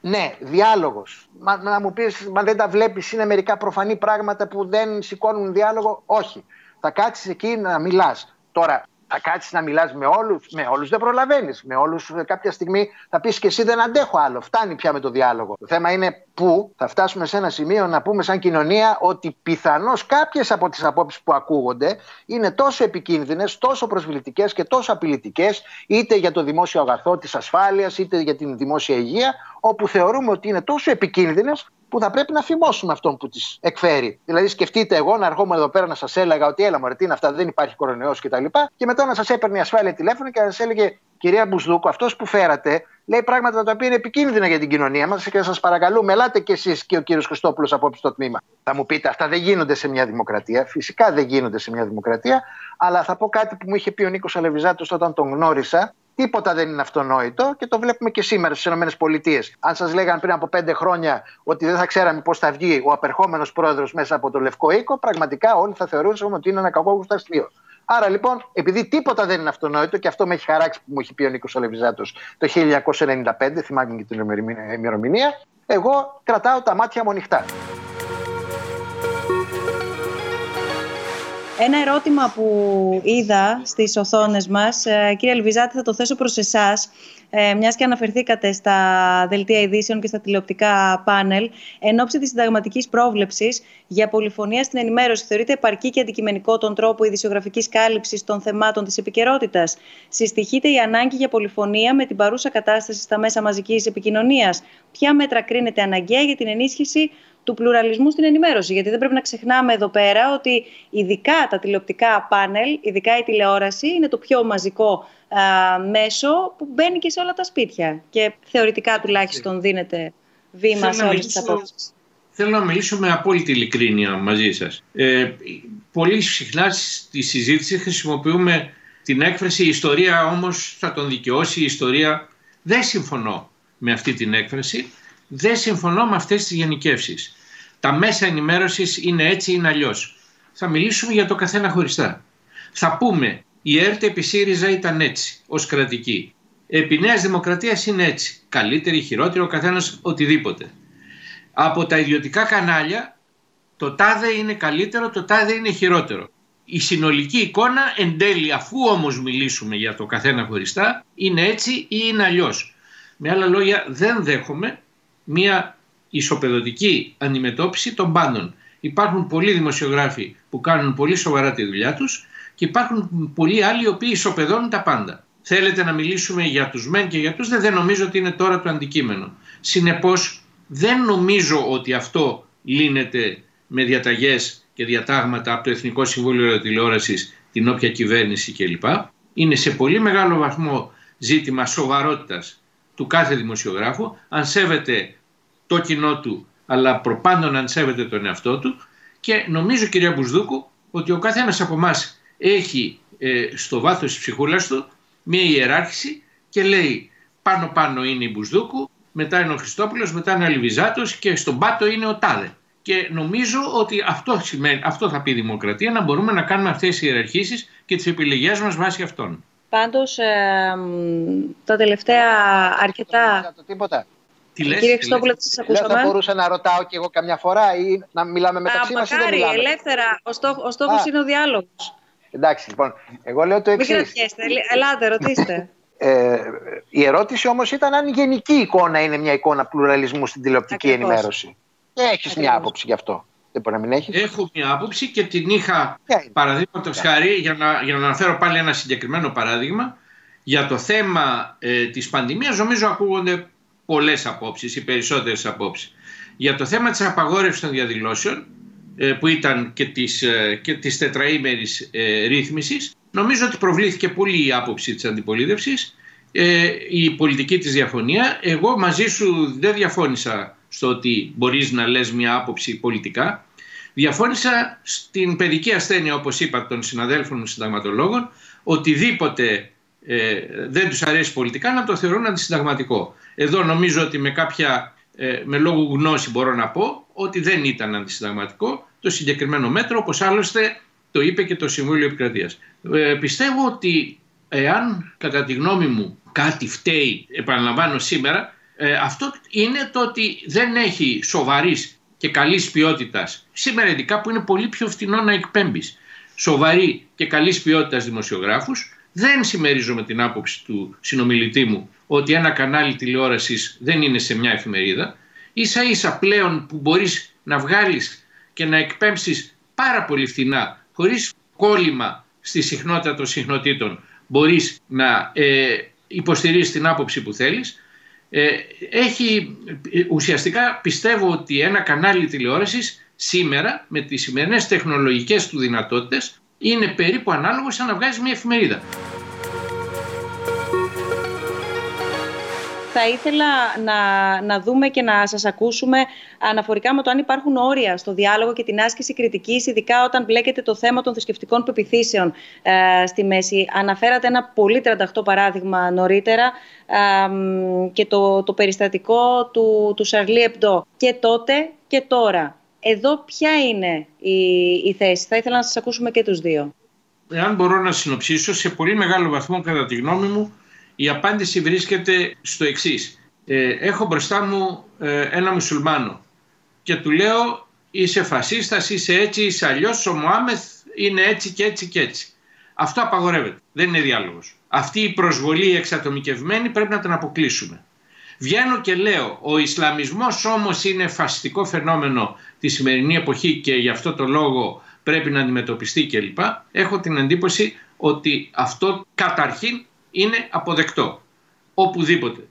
Ναι, διάλογος. Μα, να μου πεις, μα δεν τα βλέπεις, είναι μερικά προφανή πράγματα που δεν σηκώνουν διάλογο. Όχι. Θα κάτσεις εκεί να μιλάς. Τώρα, κάτσεις να μιλάς με όλους, με όλους δεν προλαβαίνεις. Με όλους κάποια στιγμή θα πεις και εσύ δεν αντέχω άλλο. Φτάνει πια με το διάλογο. Το θέμα είναι πού θα φτάσουμε σε ένα σημείο να πούμε σαν κοινωνία ότι πιθανώς κάποιες από τις απόψεις που ακούγονται είναι τόσο επικίνδυνες, τόσο προσβλητικές και τόσο απειλητικές, είτε για το δημόσιο αγαθό της ασφάλειας, είτε για την δημόσια υγεία, όπου θεωρούμε ότι είναι τόσο επικίνδυνες που θα πρέπει να φημώσουμε αυτόν που τις εκφέρει. Δηλαδή, σκεφτείτε εγώ να έρχομαι εδώ πέρα να σας έλεγα ότι έλα μωρέ, τι είναι αυτά, δεν υπάρχει κορονοϊός κτλ. Και μετά να σας έπαιρνε η ασφάλεια τηλέφωνο και να σας έλεγε κυρία Μπουσδούκου, αυτός που φέρατε λέει πράγματα τα οποία είναι επικίνδυνα για την κοινωνία μας και σας παρακαλούμε, ελάτε κι εσείς και ο κύριος Χριστόπουλος απόψε στο τμήμα. Θα μου πείτε, αυτά δεν γίνονται σε μια δημοκρατία. Φυσικά δεν γίνονται σε μια δημοκρατία, αλλά θα πω κάτι που μου είχε πει ο Νίκος Αλιβιζάτος όταν τον γνώρισα. Τίποτα δεν είναι αυτονόητο και το βλέπουμε και σήμερα στις ΗΠΑ. Αν σας λέγαν πριν από πέντε χρόνια ότι δεν θα ξέραμε πώς θα βγει ο απερχόμενος πρόεδρος μέσα από το Λευκό Οίκο, πραγματικά όλοι θα θεωρούσαμε ότι είναι ένα κακόγουστο αστείο. Άρα λοιπόν, επειδή τίποτα δεν είναι αυτονόητο, και αυτό με έχει χαράξει που μου έχει πει ο Νίκος Αλιβιζάτος το χίλια εννιακόσια ενενήντα πέντε, θυμάμαι και την ημερομηνία, εγώ κρατάω τα μάτια μου ανοιχτά. Ένα ερώτημα που είδα στις οθόνες μας, κύριε Αλιβιζάτη, θα το θέσω προς εσάς, μιας και αναφερθήκατε στα δελτία ειδήσεων και στα τηλεοπτικά πάνελ. Εν ώψη της συνταγματικής πρόβλεψης για πολυφωνία στην ενημέρωση, θεωρείται επαρκή και αντικειμενικό τον τρόπο ειδησιογραφικής κάλυψης των θεμάτων της επικαιρότητας? Συστοιχείται η ανάγκη για πολυφωνία με την παρούσα κατάσταση στα μέσα μαζικής επικοινωνίας? Ποια μέτρα κρίνεται αναγκαία για την ενίσχυση του πλουραλισμού στην ενημέρωση? Γιατί δεν πρέπει να ξεχνάμε εδώ πέρα ότι ειδικά τα τηλεοπτικά πάνελ, ειδικά η τηλεόραση, είναι το πιο μαζικό α, μέσο που μπαίνει και σε όλα τα σπίτια. Και θεωρητικά τουλάχιστον δίνεται βήμα θέλω σε όλες τις απόψεις. Θέλω να μιλήσω με απόλυτη ειλικρίνεια μαζί σας. Ε, πολύ συχνά στη συζήτηση χρησιμοποιούμε την έκφραση «η ιστορία όμως θα τον δικαιώσει, η ιστορία». Δεν συμφωνώ με αυτή την έκφραση. Δεν συμφωνώ με αυτές τις γενικεύσεις. Τα μέσα ενημέρωσης είναι έτσι, είναι αλλιώς. Θα μιλήσουμε για το καθένα χωριστά. Θα πούμε, η ΕΡΤ επί ΣΥΡΙΖΑ ήταν έτσι, ως κρατική. Επί Νέας Δημοκρατίας είναι έτσι. Καλύτερη, χειρότερη, ο καθένας οτιδήποτε. Από τα ιδιωτικά κανάλια, το τάδε είναι καλύτερο, το τάδε είναι χειρότερο. Η συνολική εικόνα, εν τέλει, αφού όμως μιλήσουμε για το καθένα χωριστά, είναι έτσι ή είναι αλλιώς. Με άλλα λόγια, δεν δέχομαι μια ισοπεδωτική αντιμετώπιση των πάντων. Υπάρχουν πολλοί δημοσιογράφοι που κάνουν πολύ σοβαρά τη δουλειά τους και υπάρχουν πολλοί άλλοι οι οποίοι ισοπεδώνουν τα πάντα. Θέλετε να μιλήσουμε για τους μεν και για τους δε, δεν νομίζω ότι είναι τώρα το αντικείμενο. Συνεπώς δεν νομίζω ότι αυτό λύνεται με διαταγές και διατάγματα από το Εθνικό Συμβούλιο Ραδιοτηλεόρασης, την όποια κυβέρνηση κλπ. Είναι σε πολύ μεγάλο βαθμό ζήτημα σοβαρότητας του κάθε δημοσιογράφου, αν σέβεται το κοινό του, αλλά προπάντων αν σέβεται τον εαυτό του. Και νομίζω, κυρία Μπουσδούκου, ότι ο καθένας από εμάς έχει ε, στο βάθος της ψυχούλας του μια ιεράρχηση και λέει πάνω-πάνω είναι η Μπουσδούκου, μετά είναι ο Χριστόπουλος, μετά είναι ο Αλιβιζάτος και στον πάτο είναι ο τάδε. Και νομίζω ότι αυτό, σημαίνει, αυτό θα πει η δημοκρατία, να μπορούμε να κάνουμε αυτές τις ιεραρχήσεις και τις επιλογές μας βάσει αυτών. Πάντως, ε, τα τελευταία αρκετά... Τίποτα. Τι λες, κύριε Χριστόπουλε, σας ακούσαμε. Θα μπορούσα να ρωτάω και εγώ καμιά φορά ή να μιλάμε μεταξύ μας ή δεν μιλάμε. Ελεύθερα. Ο, στόχ, ο στόχος Α. είναι ο διάλογος. Εντάξει, λοιπόν. Εγώ λέω το εξής. Μην κρατιέστε. Ελάτε, ρωτήστε. ε, η ερώτηση όμως ήταν αν η γενική εικόνα είναι μια εικόνα πλουραλισμού στην τηλεοπτική Ακριβώς. ενημέρωση. Και έχεις Ακριβώς. μια άποψη γι' αυτό. Δεν μπορεί να μην έχεις. Έχω μια άποψη και την είχα yeah. παραδείγματος yeah. χάρη για να, για να αναφέρω πάλι ένα συγκεκριμένο παράδειγμα. Για το θέμα ε, της πανδημίας νομίζω ακούγονται πολλές απόψεις ή περισσότερες απόψεις. Για το θέμα της απαγόρευσης των διαδηλώσεων ε, που ήταν και της, ε, και της τετραήμερης ε, ρύθμισης, νομίζω ότι προβλήθηκε πολύ η άποψη της αντιπολίτευσης, ε, η πολιτική της διαφωνία. Εγώ μαζί σου δεν διαφώνησα στο ότι μπορείς να λες μια άποψη πολιτικά. Διαφώνησα στην παιδική ασθένεια, όπως είπα, των συναδέλφων μου συνταγματολόγων, οτιδήποτε ε, δεν τους αρέσει πολιτικά να το θεωρούν αντισυνταγματικό. Εδώ νομίζω ότι με κάποια ε, με λόγου γνώση μπορώ να πω ότι δεν ήταν αντισυνταγματικό το συγκεκριμένο μέτρο, όπως άλλωστε το είπε και το Συμβούλιο Επικρατείας. Ε, πιστεύω ότι εάν κατά τη γνώμη μου κάτι φταίει, επαναλαμβάνω σήμερα, Ε, αυτό είναι το ότι δεν έχει σοβαρής και καλής ποιότητας σήμερα, ειδικά που είναι πολύ πιο φθηνό να εκπέμπεις, σοβαροί και καλής ποιότητας δημοσιογράφους. Δεν συμμερίζομαι την άποψη του συνομιλητή μου ότι ένα κανάλι τηλεόρασης δεν είναι σε μια εφημερίδα. Ίσα ίσα πλέον που μπορείς να βγάλεις και να εκπέμψεις πάρα πολύ φθηνά, χωρίς κόλλημα στη συχνότητα των συχνοτήτων, μπορείς να ε, υποστηρίζεις την άποψη που θέλεις. Ε, έχει, ουσιαστικά πιστεύω ότι ένα κανάλι τηλεόρασης σήμερα, με τις σημερινές τεχνολογικές του δυνατότητες, είναι περίπου ανάλογο σαν να βγάζει μια εφημερίδα. Θα ήθελα να, να δούμε και να σας ακούσουμε αναφορικά με το αν υπάρχουν όρια στο διάλογο και την άσκηση κριτικής, ειδικά όταν μπλέκεται το θέμα των θρησκευτικών πεποιθήσεων ε, στη μέση. Αναφέρατε ένα πολύ τρανταχτό παράδειγμα νωρίτερα ε, και το, το περιστατικό του, του Σαρλί Εμπντό. Και τότε και τώρα. Εδώ ποια είναι η, η θέση. Θα ήθελα να σας ακούσουμε και τους δύο. Εάν μπορώ να συνοψίσω, σε πολύ μεγάλο βαθμό κατά τη γνώμη μου, η απάντηση βρίσκεται στο εξής. Ε, έχω μπροστά μου ε, ένα μουσουλμάνο και του λέω είσαι φασίστας, είσαι έτσι, είσαι αλλιώς, ο Μωάμεθ είναι έτσι και έτσι και έτσι. Αυτό απαγορεύεται. Δεν είναι διάλογος. Αυτή η προσβολή εξατομικευμένη πρέπει να την αποκλείσουμε. Βγαίνω και λέω, ο Ισλαμισμός όμως είναι φασιστικό φαινόμενο τη σημερινή εποχή και γι' αυτό το λόγο πρέπει να αντιμετωπιστεί κλπ. Έχω την εντύπωση ότι αυτό καταρχήν είναι αποδεκτό, οπουδήποτε.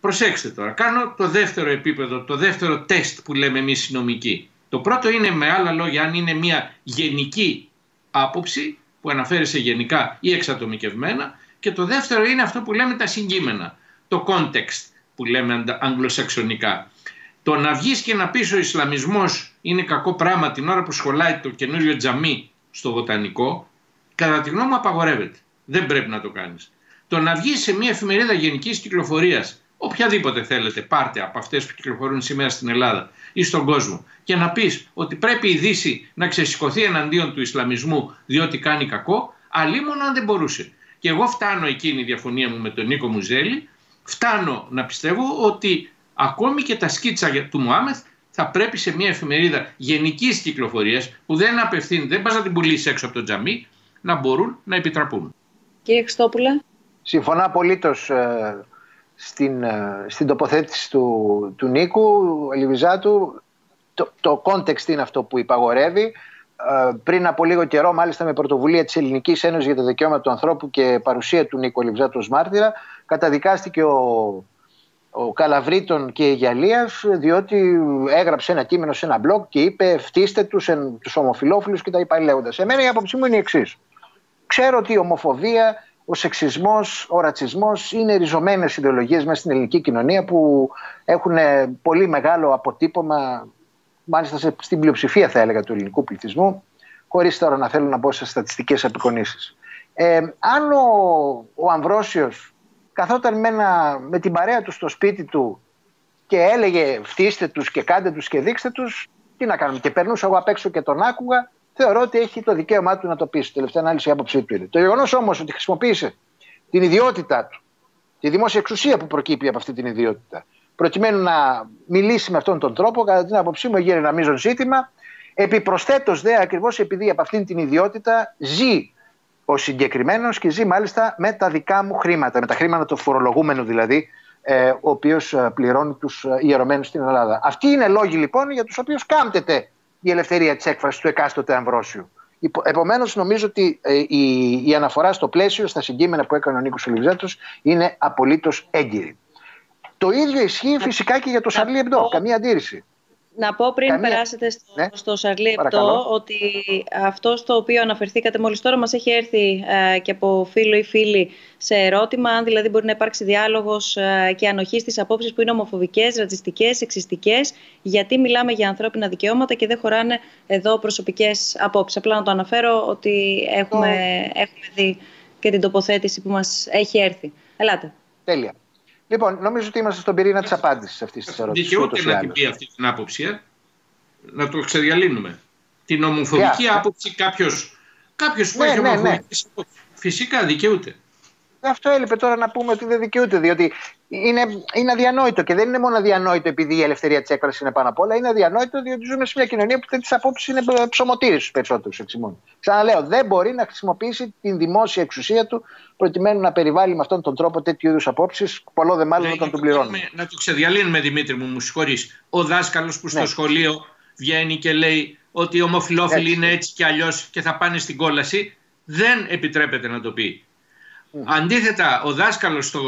Προσέξτε τώρα, κάνω το δεύτερο επίπεδο, το δεύτερο τεστ που λέμε εμείς οι νομικοί. Το πρώτο είναι, με άλλα λόγια, αν είναι μια γενική άποψη που αναφέρει σε γενικά ή εξατομικευμένα, και το δεύτερο είναι αυτό που λέμε τα συγκείμενα, το context που λέμε αγγλοσαξονικά. Το να βγεις και να πεις ο Ισλαμισμός είναι κακό πράγμα την ώρα που σχολάει το καινούριο τζαμί στο Βοτανικό, κατά τη γνώμη μου απαγορεύεται. Δεν πρέπει να το κάνεις. Το να βγεις σε μια εφημερίδα γενικής κυκλοφορίας, οποιαδήποτε θέλετε, πάρτε από αυτές που κυκλοφορούν σήμερα στην Ελλάδα ή στον κόσμο, και να πεις ότι πρέπει η Δύση να ξεσηκωθεί εναντίον του Ισλαμισμού διότι κάνει κακό, αλλήμον αν δεν μπορούσε. Και εγώ φτάνω, εκείνη η διαφωνία μου με τον Νίκο Μουζέλη, φτάνω να πιστεύω ότι ακόμη και τα σκίτσα του Μωάμεθ θα πρέπει σε μια εφημερίδα γενικής κυκλοφορίας που δεν απευθύνει, δεν πας να την πουλήσεις έξω από το τζαμί, να μπορούν να επιτραπούν. Κύριε Χριστόπουλε. Συμφωνώ απολύτως ε, στην, ε, στην τοποθέτηση του, του Νίκου Αλιβιζάτου. Το, το context είναι αυτό που υπαγορεύει. Ε, πριν από λίγο καιρό, μάλιστα με πρωτοβουλία της Ελληνικής Ένωσης για τα Δικαιώματα του Ανθρώπου και παρουσία του Νίκου Αλιβιζάτου ως μάρτυρα, καταδικάστηκε ο, ο Καλαβρίτων και η Γυαλία, διότι έγραψε ένα κείμενο σε ένα blog και είπε φτύστε τους, εν, τους ομοφυλόφιλους και τα είπα λέγοντας. Εμένα η άποψή μου είναι η εξής. Ξέρω ότι η ομοφοβία, ο σεξισμός, ο ρατσισμός είναι ριζωμένες ιδεολογίες μέσα στην ελληνική κοινωνία που έχουν πολύ μεγάλο αποτύπωμα, μάλιστα στην πλειοψηφία θα έλεγα του ελληνικού πληθυσμού, χωρίς τώρα να θέλω να μπω σε στατιστικές απεικονίσεις. Ε, αν ο, ο Αμβρόσιος καθόταν με, ένα, με την παρέα του στο σπίτι του και έλεγε φτύστε τους και κάντε τους και δείξτε τους, τι να κάνουμε, και περνούσα εγώ απ' έξω και τον άκουγα, θεωρώ ότι έχει το δικαίωμά του να το πει. Στη τελευταία ανάλυση η άποψή του είναι. Το γεγονός όμως ότι χρησιμοποίησε την ιδιότητά του, τη δημόσια εξουσία που προκύπτει από αυτή την ιδιότητα, προκειμένου να μιλήσει με αυτόν τον τρόπο, κατά την άποψή μου, γίνεται ένα μείζον ζήτημα. Επιπροσθέτως, δε, ακριβώς επειδή από αυτήν την ιδιότητα ζει ο συγκεκριμένος και ζει μάλιστα με τα δικά μου χρήματα, με τα χρήματα του φορολογούμενου δηλαδή, ε, ο οποίος πληρώνει τους ιερωμένους στην Ελλάδα. Αυτοί είναι λόγοι λοιπόν για τους οποίους κάμπτεται η ελευθερία της έκφρασης του εκάστοτε Αμβρόσιου. Επομένως, νομίζω ότι ε, η, η αναφορά στο πλαίσιο, στα συγκείμενα που έκανε ο Νίκος Αλιβιζάτος, είναι απολύτως έγκυρη. Το ίδιο ισχύει φυσικά και για το Σαρλί Εμπντό. Καμία αντίρρηση. Να πω πριν Καμία... περάσετε στο, ναι, στο Σαρλί Εμπντό, ότι αυτό στο οποίο αναφερθήκατε μόλις τώρα μας έχει έρθει ε, και από φίλο ή φίλη σε ερώτημα, αν δηλαδή μπορεί να υπάρξει διάλογος ε, και ανοχή στις απόψεις που είναι ομοφοβικές, ρατσιστικές, σεξιστικές, γιατί μιλάμε για ανθρώπινα δικαιώματα και δεν χωράνε εδώ προσωπικές απόψεις. Απλά να το αναφέρω ότι έχουμε, mm. έχουμε δει και την τοποθέτηση που μας έχει έρθει. Ελάτε. Τέλεια. Λοιπόν, νομίζω ότι είμαστε στον πυρήνα της απάντησης αυτής της ερώτησης. Δικαιούται να την πει αυτή την άποψη, ε? να το ξεδιαλύνουμε. Την ομοφοβική άποψη κάποιος, κάποιος ναι, που έχει ναι, ομοφοβική ναι. Φυσικά δικαιούται. Αυτό έλειπε τώρα να πούμε ότι δεν δικαιούται, διότι είναι, είναι αδιανόητο. Και δεν είναι μόνο αδιανόητο επειδή η ελευθερία τη έκφραση είναι πάνω απ' όλα, είναι αδιανόητο διότι ζούμε σε μια κοινωνία που τέτοιες απόψεις είναι ψωμοτήρες στους περισσότερους εξημών. Ξαναλέω, δεν μπορεί να χρησιμοποιήσει την δημόσια εξουσία του προκειμένου να περιβάλλει με αυτόν τον τρόπο τέτοιου είδους απόψεις. Πολλό δε μάλλον ναι, όταν τον πληρώνουμε. Να το ξεδιαλύνουμε, Δημήτρη μου, μου συγχωρείς. Ο δάσκαλος που στο ναι. σχολείο βγαίνει και λέει ότι οι ομοφυλόφιλοι είναι έτσι και αλλιώς και θα πάνε στην κόλαση, δεν επιτρέπεται να το πει. Αντίθετα, ο δάσκαλος στο,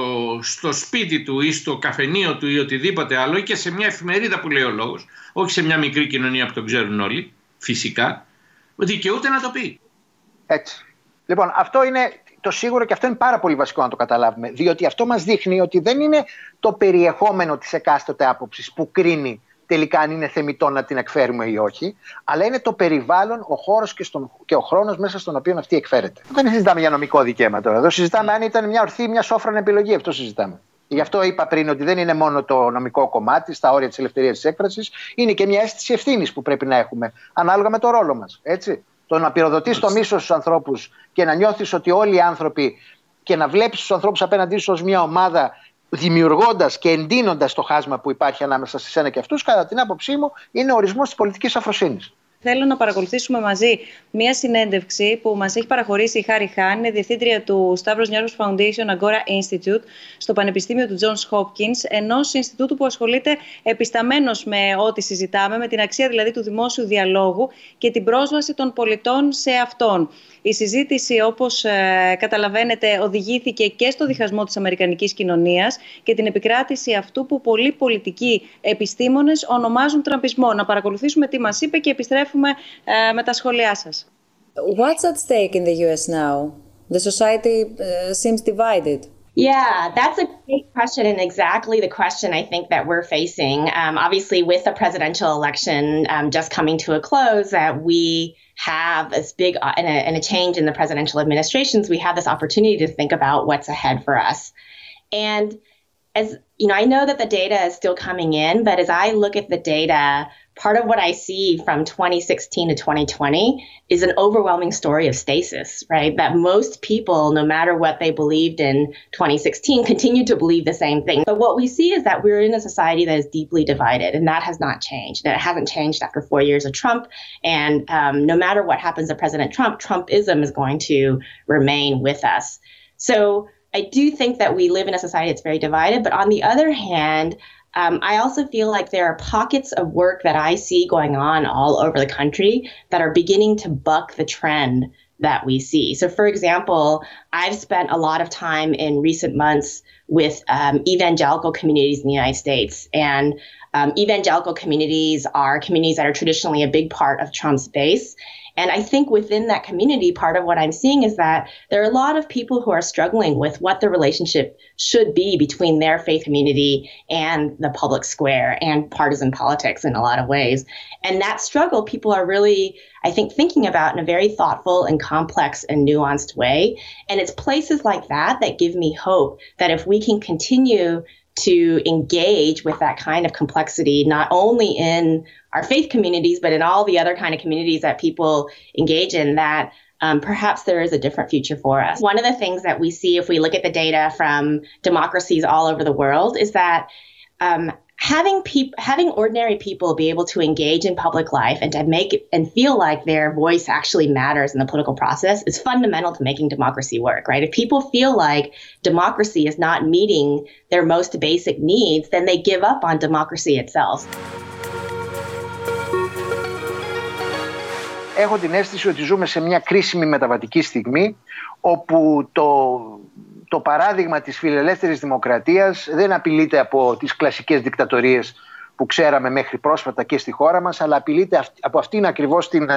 στο σπίτι του ή στο καφενείο του ή οτιδήποτε άλλο, και σε μια εφημερίδα που λέει ο λόγος, όχι σε μια μικρή κοινωνία που τον ξέρουν όλοι, φυσικά, δικαιούται να το πει. Έτσι. Λοιπόν, αυτό είναι το σίγουρο και αυτό είναι πάρα πολύ βασικό να το καταλάβουμε. Διότι αυτό μας δείχνει ότι δεν είναι το περιεχόμενο της εκάστοτε άποψης που κρίνει τελικά αν είναι θεμιτό να την εκφέρουμε ή όχι, αλλά είναι το περιβάλλον, ο χώρος και, στον, και ο χρόνος μέσα στον οποίο αυτή εκφέρεται. Δεν συζητάμε για νομικό δικαίωμα τώρα. Εδώ συζητάμε αν ήταν μια ορθή ή μια σόφρον επιλογή. Αυτό συζητάμε. Γι' αυτό είπα πριν ότι δεν είναι μόνο το νομικό κομμάτι, στα όρια της ελευθερίας της έκφρασης, είναι και μια αίσθηση ευθύνης που πρέπει να έχουμε, ανάλογα με το ρόλο μας. Έτσι. Το να πυροδοτείς το μίσος στους ανθρώπους και να νιώθεις ότι όλοι οι άνθρωποι και να βλέπεις τους ανθρώπους απέναντί σου ως μια ομάδα, δημιουργώντας και εντείνοντας το χάσμα που υπάρχει ανάμεσα σε σένα και αυτούς, κατά την άποψή μου, είναι ο ορισμός της πολιτικής αφροσύνης. Θέλω να παρακολουθήσουμε μαζί μία συνέντευξη που μας έχει παραχωρήσει η Χάρη Χάν, είναι διευθύντρια του Σταύρος Νιάρχος Foundation Agora Institute στο Πανεπιστήμιο του Johns Hopkins, ενός Ινστιτούτου που ασχολείται επισταμένως με ό,τι συζητάμε, με την αξία δηλαδή του δημόσιου διαλόγου και την πρόσβαση των πολιτών σε αυτόν. Η συζήτηση, όπως ε, καταλαβαίνετε, οδηγήθηκε και στο διχασμό της αμερικανικής κοινωνίας και την επικράτηση αυτού που πολλοί πολιτικοί επιστήμονες ονομάζουν τραμπισμό. Να παρακολουθήσουμε τι μας είπε και επιστρέφουμε ε, με τα σχόλιά σας. What's at stake in the γιου ες now? The society uh, seems divided. Yeah, that's a great question and exactly the question I think that we're facing. Um, obviously, with the presidential election um, just coming to a close, that we have this big and a, and a change in the presidential administrations, we have this opportunity to think about what's ahead for us. And as you know, I know that the data is still coming in, but as I look at the data, part of what I see from twenty sixteen to twenty twenty is an overwhelming story of stasis, right? That most people, no matter what they believed in twenty sixteen, continue to believe the same thing. But what we see is that we're in a society that is deeply divided, and that has not changed. And it hasn't changed after four years of Trump. And um, no matter what happens to President Trump, Trumpism is going to remain with us. So I do think that we live in a society that's very divided. But on the other hand, Um, I also feel like there are pockets of work that I see going on all over the country that are beginning to buck the trend that we see. So, for example, I've spent a lot of time in recent months with um, evangelical communities in the United States. And um, evangelical communities are communities that are traditionally a big part of Trump's base. And I think within that community, part of what I'm seeing is that there are a lot of people who are struggling with what the relationship should be between their faith community and the public square and partisan politics in a lot of ways. And that struggle people are really, I think, thinking about in a very thoughtful and complex and nuanced way. And it's places like that that give me hope that if we can continue to engage with that kind of complexity, not only in our faith communities, but in all the other kind of communities that people engage in, that um, perhaps there is a different future for us. One of the things that we see if we look at the data from democracies all over the world is that um, having peop- having ordinary people be able to engage in public life and to make it and feel like their voice actually matters in the political process is fundamental to making democracy work, right? If people feel like democracy is not meeting their most basic needs, then they give up on democracy itself. Έχω την αίσθηση ότι ζούμε σε μια κρίσιμη μεταβατική στιγμή όπου το Το παράδειγμα της φιλελεύθερης δημοκρατίας δεν απειλείται από τις κλασικές δικτατορίες που ξέραμε μέχρι πρόσφατα και στη χώρα μας, αλλά απειλείται από αυτήν ακριβώς την,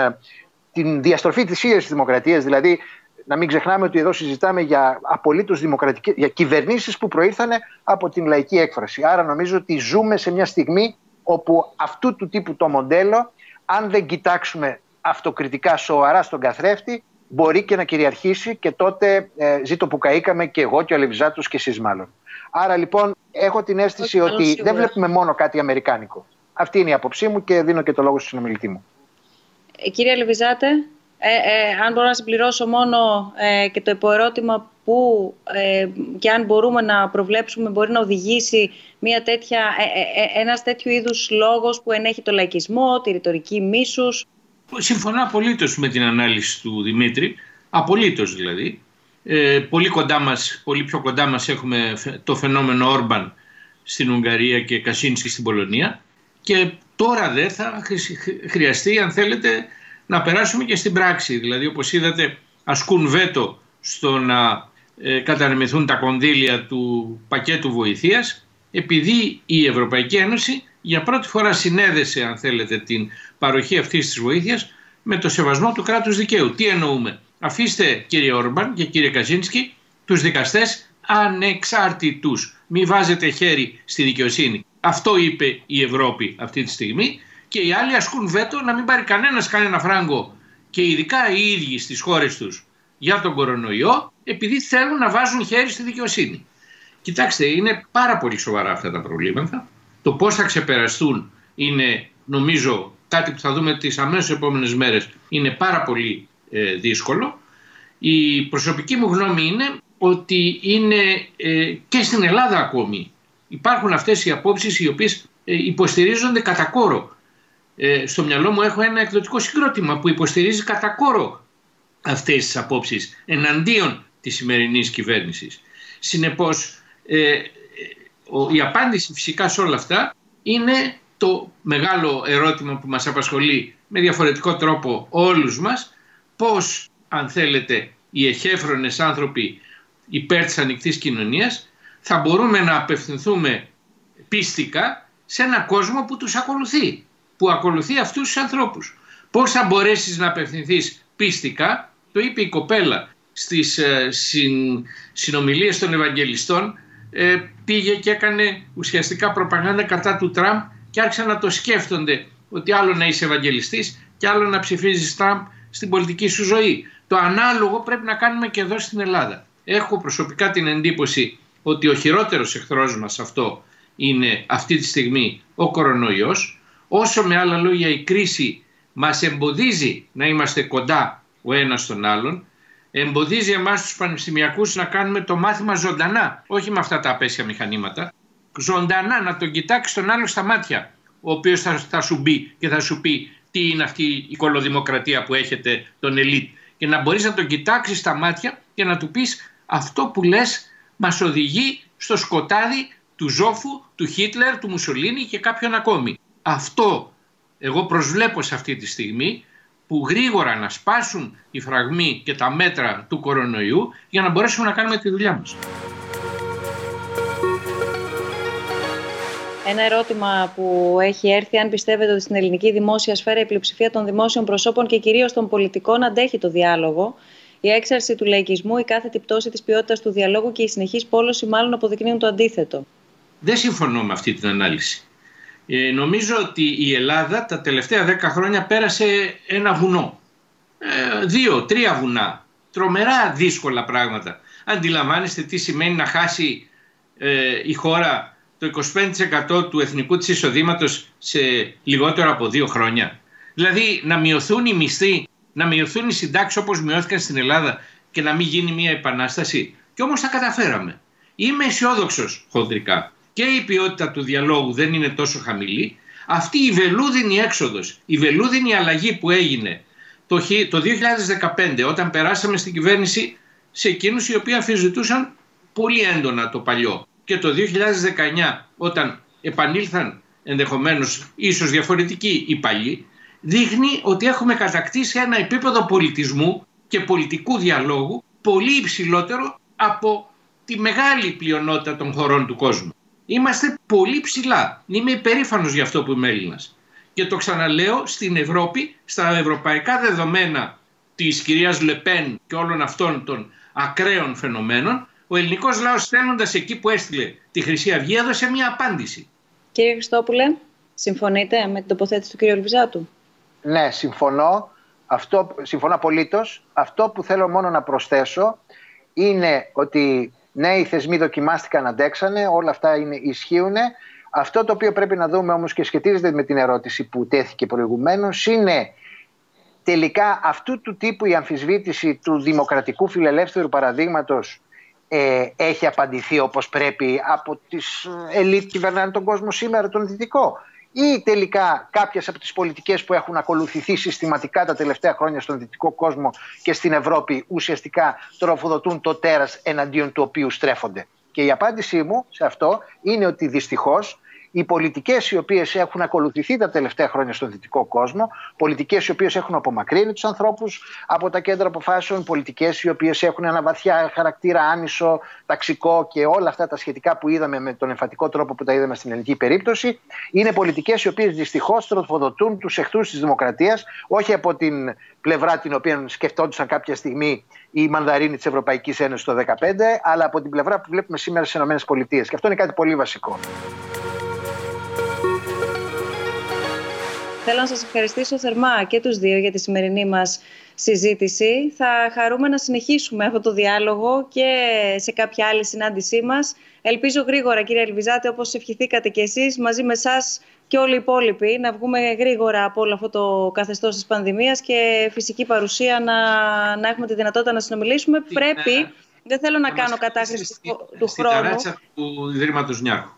την διαστροφή της ίδιας της δημοκρατίας. Δηλαδή, να μην ξεχνάμε ότι εδώ συζητάμε για απολύτως δημοκρατικές, για κυβερνήσεις που προήρθανε από την λαϊκή έκφραση. Άρα, νομίζω ότι ζούμε σε μια στιγμή όπου αυτού του τύπου το μοντέλο, αν δεν κοιτάξουμε αυτοκριτικά σοβαρά στον καθρέφτη, μπορεί και να κυριαρχήσει και τότε ε, ζήτω που καήκαμε και εγώ και ο Αλιβιζάτος και εσείς μάλλον. Άρα λοιπόν έχω την αίσθηση Όχι, ότι σίγουρα. δεν βλέπουμε μόνο κάτι αμερικάνικο. Αυτή είναι η άποψή μου και δίνω και το λόγο στον συνομιλητή μου. Ε, κύριε Αλιβιζάτε, Ε, ε, αν μπορώ να συμπληρώσω μόνο ε, και το υποερώτημα που ε, και αν μπορούμε να προβλέψουμε μπορεί να οδηγήσει μια τέτοια, ε, ε, ένας τέτοιου είδους λόγος που ενέχει το λαϊκισμό, τη ρητορική μίσους. Συμφωνώ απολύτως με την ανάλυση του Δημήτρη, απολύτως δηλαδή. Ε, πολύ, κοντά μας, πολύ πιο κοντά μας έχουμε το φαινόμενο Όρμπαν στην Ουγγαρία και Κασίνσκι στην Πολωνία και τώρα δε θα χρειαστεί, αν θέλετε, να περάσουμε και στην πράξη. Δηλαδή, όπως είδατε, ασκούν βέτο στο να ε, κατανεμηθούν τα κονδύλια του πακέτου βοηθείας, επειδή η Ευρωπαϊκή Ένωση για πρώτη φορά συνέδεσε, αν θέλετε, την παροχή αυτής της βοήθειας με το σεβασμό του κράτους δικαίου. Τι εννοούμε? Αφήστε, κύριε Όρμπαν και κύριε Καζίνσκι, τους δικαστές ανεξάρτητους. Μην βάζετε χέρι στη δικαιοσύνη. Αυτό είπε η Ευρώπη αυτή τη στιγμή και οι άλλοι ασκούν βέτο να μην πάρει κανένας κανένα φράγκο και ειδικά οι ίδιοι στις χώρες τους για τον κορονοϊό, επειδή θέλουν να βάζουν χέρι στη δικαιοσύνη. Κοιτάξτε, είναι πάρα πολύ σοβαρά αυτά τα προβλήματα. Το πώς θα ξεπεραστούν είναι, νομίζω, κάτι που θα δούμε τις αμέσως επόμενες μέρες, είναι πάρα πολύ ε, δύσκολο. Η προσωπική μου γνώμη είναι ότι είναι ε, και στην Ελλάδα ακόμη. Υπάρχουν αυτές οι απόψεις οι οποίες ε, υποστηρίζονται κατά κόρο. Ε, στο μυαλό μου έχω ένα εκδοτικό συγκρότημα που υποστηρίζει κατά κόρο αυτές τις απόψεις εναντίον της σημερινής κυβέρνησης. Συνεπώς, ε, η απάντηση φυσικά σε όλα αυτά είναι το μεγάλο ερώτημα που μας απασχολεί με διαφορετικό τρόπο όλους μας. Πώς, αν θέλετε, οι εχέφρονες άνθρωποι υπέρ της ανοιχτής κοινωνίας θα μπορούμε να απευθυνθούμε πίστικα σε έναν κόσμο που τους ακολουθεί, που ακολουθεί αυτούς τους ανθρώπους. Πώς θα μπορέσεις να απευθυνθείς πίστικα, το είπε η κοπέλα στις ε, συν, συνομιλίες των Ευαγγελιστών, ε, πήγε και έκανε ουσιαστικά προπαγάνδα κατά του Τραμπ και άρχισαν να το σκέφτονται ότι άλλο να είσαι Ευαγγελιστής και άλλο να ψηφίζεις Τραμπ στην πολιτική σου ζωή. Το ανάλογο πρέπει να κάνουμε και εδώ στην Ελλάδα. Έχω προσωπικά την εντύπωση ότι ο χειρότερος εχθρός μας αυτό είναι αυτή τη στιγμή ο κορονοϊός. Όσο με άλλα λόγια η κρίση μας εμποδίζει να είμαστε κοντά ο ένας στον άλλον, εμποδίζει εμάς τους πανεπιστημιακούς να κάνουμε το μάθημα ζωντανά, όχι με αυτά τα απέσια μηχανήματα, ζωντανά να τον κοιτάξει τον άλλο στα μάτια, ο οποίος θα, θα σου μπει και θα σου πει τι είναι αυτή η κολοδημοκρατία που έχετε τον ελίτ, και να μπορείς να τον κοιτάξεις στα μάτια και να του πεις αυτό που λες μας οδηγεί στο σκοτάδι του Ζόφου, του Χίτλερ, του Μουσολίνη και κάποιον ακόμη. Αυτό εγώ προσβλέπω σε αυτή τη στιγμή, που γρήγορα να σπάσουν οι φραγμοί και τα μέτρα του κορονοϊού για να μπορέσουμε να κάνουμε τη δουλειά μας. Ένα ερώτημα που έχει έρθει, αν πιστεύετε ότι στην ελληνική δημόσια σφαίρα η πλειοψηφία των δημόσιων προσώπων και κυρίως των πολιτικών αντέχει το διάλογο. Η έξαρση του λαϊκισμού, η κάθετη πτώση της ποιότητας του διαλόγου και η συνεχής πόλωση μάλλον αποδεικνύουν το αντίθετο. Δεν συμφωνώ με αυτή την ανάλυση. Ε, νομίζω ότι η Ελλάδα τα τελευταία δέκα χρόνια πέρασε ένα βουνό. Ε, δύο, τρία βουνά. Τρομερά δύσκολα πράγματα. Αντιλαμβάνεστε τι σημαίνει να χάσει ε, η χώρα το είκοσι πέντε τοις εκατό του εθνικού της εισοδήματος σε λιγότερο από δύο χρόνια. Δηλαδή να μειωθούν οι μισθοί, να μειωθούν οι συντάξεις όπως μειώθηκαν στην Ελλάδα και να μην γίνει μια επανάσταση. Και όμως τα καταφέραμε. Είμαι αισιόδοξος χοντρικά. Και η ποιότητα του διαλόγου δεν είναι τόσο χαμηλή. Αυτή η βελούδινη έξοδος, η βελούδινη αλλαγή που έγινε το δύο χιλιάδες δεκαπέντε όταν περάσαμε στην κυβέρνηση σε εκείνους οι οποίοι αμφισβητούσαν πολύ έντονα το παλιό, και το δύο χιλιάδες δεκαεννιά όταν επανήλθαν ενδεχομένως ίσως διαφορετικοί οι παλιοί, δείχνει ότι έχουμε κατακτήσει ένα επίπεδο πολιτισμού και πολιτικού διαλόγου πολύ υψηλότερο από τη μεγάλη πλειονότητα των χωρών του κόσμου. Είμαστε πολύ ψηλά. Είμαι υπερήφανος για αυτό που είμαι Έλληνας. Και το ξαναλέω, στην Ευρώπη, στα ευρωπαϊκά δεδομένα της κυρίας Λεπέν και όλων αυτών των ακραίων φαινομένων, ο ελληνικός λαός, στέλνοντας εκεί που έστειλε τη Χρυσή Αυγή, έδωσε μια απάντηση. Κύριε Χριστόπουλε, συμφωνείτε με την τοποθέτηση του κύριου Αλιβιζάτου? Ναι, συμφωνώ. Αυτό, συμφωνώ απολύτως. Αυτό που θέλω μόνο να προσθέσω είναι ότι ναι, οι θεσμοί δοκιμάστηκαν, αντέξανε, όλα αυτά είναι, ισχύουν. Αυτό το οποίο πρέπει να δούμε όμως και σχετίζεται με την ερώτηση που τέθηκε προηγουμένως είναι τελικά αυτού του τύπου η αμφισβήτηση του δημοκρατικού φιλελεύθερου παραδείγματος ε, έχει απαντηθεί όπως πρέπει από τις ελίτ που κυβερνάνε τον κόσμο σήμερα, τον δυτικό, ή τελικά κάποιες από τις πολιτικές που έχουν ακολουθηθεί συστηματικά τα τελευταία χρόνια στον δυτικό κόσμο και στην Ευρώπη ουσιαστικά τροφοδοτούν το τέρας εναντίον του οποίου στρέφονται? Και η απάντησή μου σε αυτό είναι ότι δυστυχώς οι πολιτικές οι οποίες έχουν ακολουθηθεί τα τελευταία χρόνια στον δυτικό κόσμο, πολιτικές οι οποίες έχουν απομακρύνει τους ανθρώπους από τα κέντρα αποφάσεων, πολιτικές οι οποίες έχουν ένα βαθιά χαρακτήρα άνισο, ταξικό και όλα αυτά τα σχετικά που είδαμε με τον εμφατικό τρόπο που τα είδαμε στην ελληνική περίπτωση, είναι πολιτικές οι οποίες δυστυχώς τροφοδοτούν τους εχθρούς της δημοκρατίας, όχι από την πλευρά την οποία σκεφτόντουσαν κάποια στιγμή οι μανδαρίνοι της Ευρωπαϊκής Ένωσης το δύο χιλιάδες δεκαπέντε, αλλά από την πλευρά που βλέπουμε σήμερα στις ΗΠΑ. Και αυτό είναι κάτι πολύ βασικό. Θέλω να σας ευχαριστήσω θερμά και τους δύο για τη σημερινή μας συζήτηση. Θα χαρούμε να συνεχίσουμε αυτό το διάλογο και σε κάποια άλλη συνάντησή μας. Ελπίζω γρήγορα, κύριε Αλιβιζάτη, όπως ευχηθήκατε και εσείς, μαζί με εσάς και όλοι οι υπόλοιποι, να βγούμε γρήγορα από όλο αυτό το καθεστώς της πανδημίας και φυσική παρουσία να, να έχουμε τη δυνατότητα να συνομιλήσουμε. Τι, Πρέπει, ναι. δεν θέλω να, να κάνω κατάκριση στη, του, στη, του στη χρόνου. Στη ταράτσα του Ιδρύματος Νιάρχου.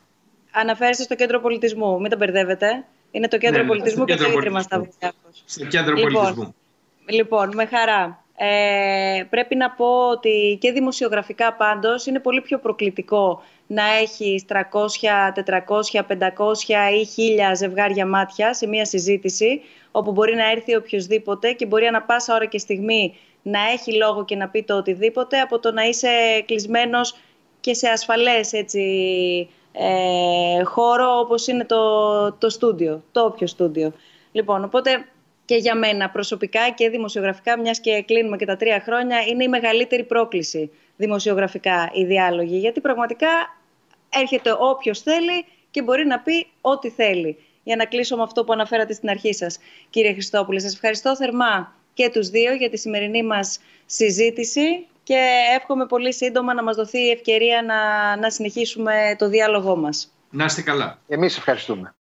Αναφέρεστε στο Κέντρο Πολιτισμού, μην τα μπερδεύετε. Είναι το κέντρο ναι, πολιτισμού και το ίδρυμα Σταύρου Νιάρχος. Στο κέντρο λοιπόν, πολιτισμού. Λοιπόν, με χαρά. Ε, πρέπει να πω ότι και δημοσιογραφικά πάντως είναι πολύ πιο προκλητικό να έχεις τριακόσια, τετρακόσια, πεντακόσια ή χίλια ζευγάρια μάτια σε μία συζήτηση, όπου μπορεί να έρθει οποιοδήποτε και μπορεί ανά πάσα ώρα και στιγμή να έχει λόγο και να πει το οτιδήποτε, από το να είσαι κλεισμένος και σε ασφαλές έτσι... Ε, χώρο όπως είναι το, το στούντιο, το όποιο στούντιο. Λοιπόν, οπότε και για μένα προσωπικά και δημοσιογραφικά, μιας και κλείνουμε και τα τρία χρόνια, είναι η μεγαλύτερη πρόκληση δημοσιογραφικά οι διάλογοι, γιατί πραγματικά έρχεται όποιος θέλει και μπορεί να πει ό,τι θέλει. Για να κλείσω με αυτό που αναφέρατε στην αρχή σας, κύριε Χριστόπουλε, σας ευχαριστώ θερμά και τους δύο για τη σημερινή μας συζήτηση και εύχομαι πολύ σύντομα να μας δοθεί η ευκαιρία να, να συνεχίσουμε το διάλογό μας. Να είστε καλά. Εμείς ευχαριστούμε.